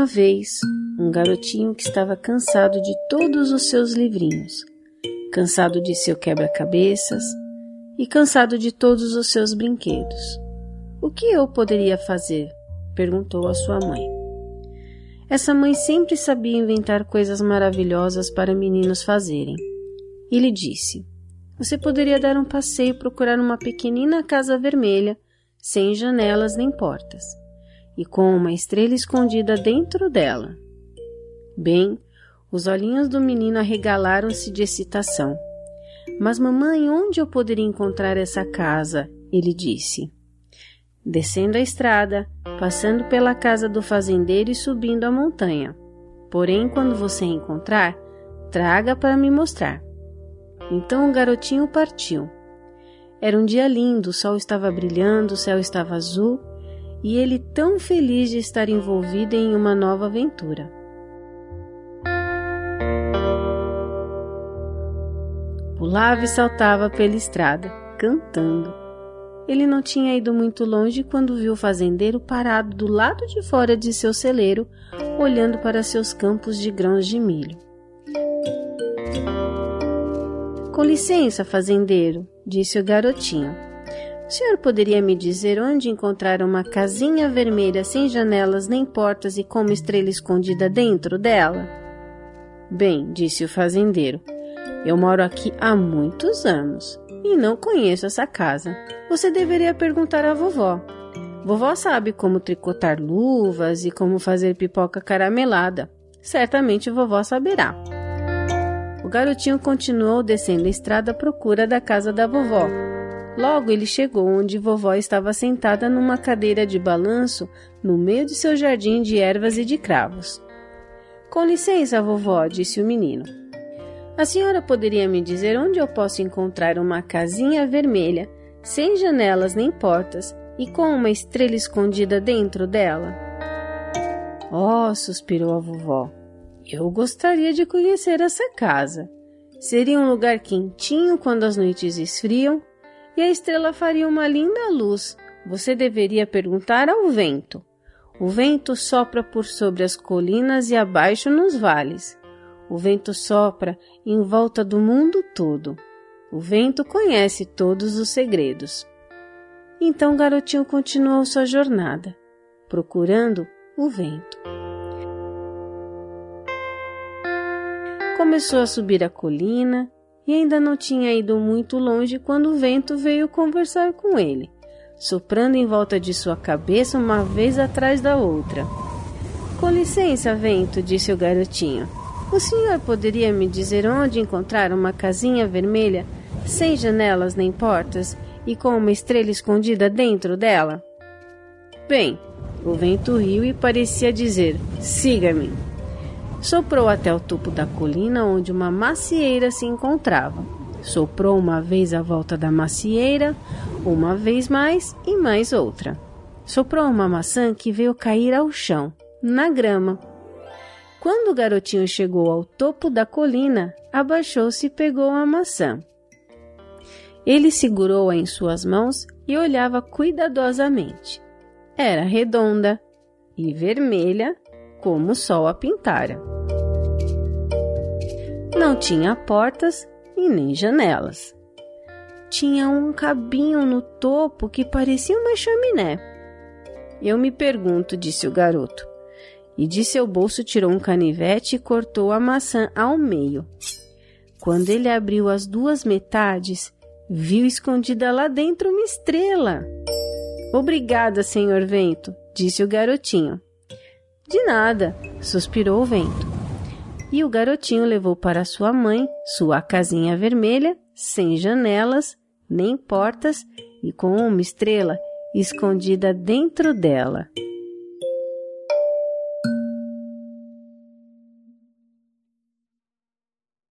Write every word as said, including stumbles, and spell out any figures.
uma vez, um garotinho que estava cansado de todos os seus livrinhos, cansado de seu quebra-cabeças e cansado de todos os seus brinquedos. — O que eu poderia fazer? — perguntou a sua mãe. Essa mãe sempre sabia inventar coisas maravilhosas para meninos fazerem. E lhe disse: — Você poderia dar um passeio e procurar uma pequenina casa vermelha, sem janelas nem portas, e com uma estrela escondida dentro dela. Bem, os olhinhos do menino arregalaram-se de excitação. — Mas, mamãe, onde eu poderia encontrar essa casa? — ele disse. — Descendo a estrada, passando pela casa do fazendeiro e subindo a montanha. Porém, quando você encontrar, traga para me mostrar. Então o garotinho partiu. Era um dia lindo, o sol estava brilhando, o céu estava azul, e ele tão feliz de estar envolvido em uma nova aventura. Pulava e saltava pela estrada, cantando. Ele não tinha ido muito longe quando viu o fazendeiro parado do lado de fora de seu celeiro, olhando para seus campos de grãos de milho. — Com licença, fazendeiro, disse o garotinho. — O senhor poderia me dizer onde encontrar uma casinha vermelha sem janelas nem portas e com uma estrela escondida dentro dela? — Bem, disse o fazendeiro, eu moro aqui há muitos anos e não conheço essa casa. Você deveria perguntar à vovó. Vovó sabe como tricotar luvas e como fazer pipoca caramelada. Certamente vovó saberá. O garotinho continuou descendo a estrada à procura da casa da vovó. Logo ele chegou onde vovó estava sentada numa cadeira de balanço no meio de seu jardim de ervas e de cravos. — Com licença, vovó, disse o menino. A senhora poderia me dizer onde eu posso encontrar uma casinha vermelha, sem janelas nem portas, e com uma estrela escondida dentro dela? Oh, suspirou a vovó, eu gostaria de conhecer essa casa. Seria um lugar quentinho quando as noites esfriam, e a estrela faria uma linda luz. Você deveria perguntar ao vento. O vento sopra por sobre as colinas e abaixo nos vales. O vento sopra em volta do mundo todo. O vento conhece todos os segredos. Então o garotinho continuou sua jornada, procurando o vento. Começou a subir a colina e ainda não tinha ido muito longe quando o vento veio conversar com ele, soprando em volta de sua cabeça uma vez atrás da outra. — Com licença, vento, disse o garotinho. O senhor poderia me dizer onde encontrar uma casinha vermelha, sem janelas nem portas, e com uma estrela escondida dentro dela? Bem, o vento riu e parecia dizer, siga-me. Soprou até o topo da colina onde uma macieira se encontrava. Soprou uma vez à volta da macieira, uma vez mais e mais outra. Soprou uma maçã que veio cair ao chão, na grama. Quando o garotinho chegou ao topo da colina, abaixou-se e pegou a maçã. Ele segurou-a em suas mãos e olhava cuidadosamente. Era redonda e vermelha, como o sol a pintara. Não tinha portas e nem janelas. Tinha um cabinho no topo que parecia uma chaminé. Eu me pergunto, disse o garoto. E de seu bolso tirou um canivete e cortou a maçã ao meio. Quando ele abriu as duas metades, viu escondida lá dentro uma estrela. Obrigada, senhor vento, disse o garotinho. De nada, suspirou o vento. E o garotinho levou para sua mãe sua casinha vermelha, sem janelas, nem portas, e com uma estrela escondida dentro dela.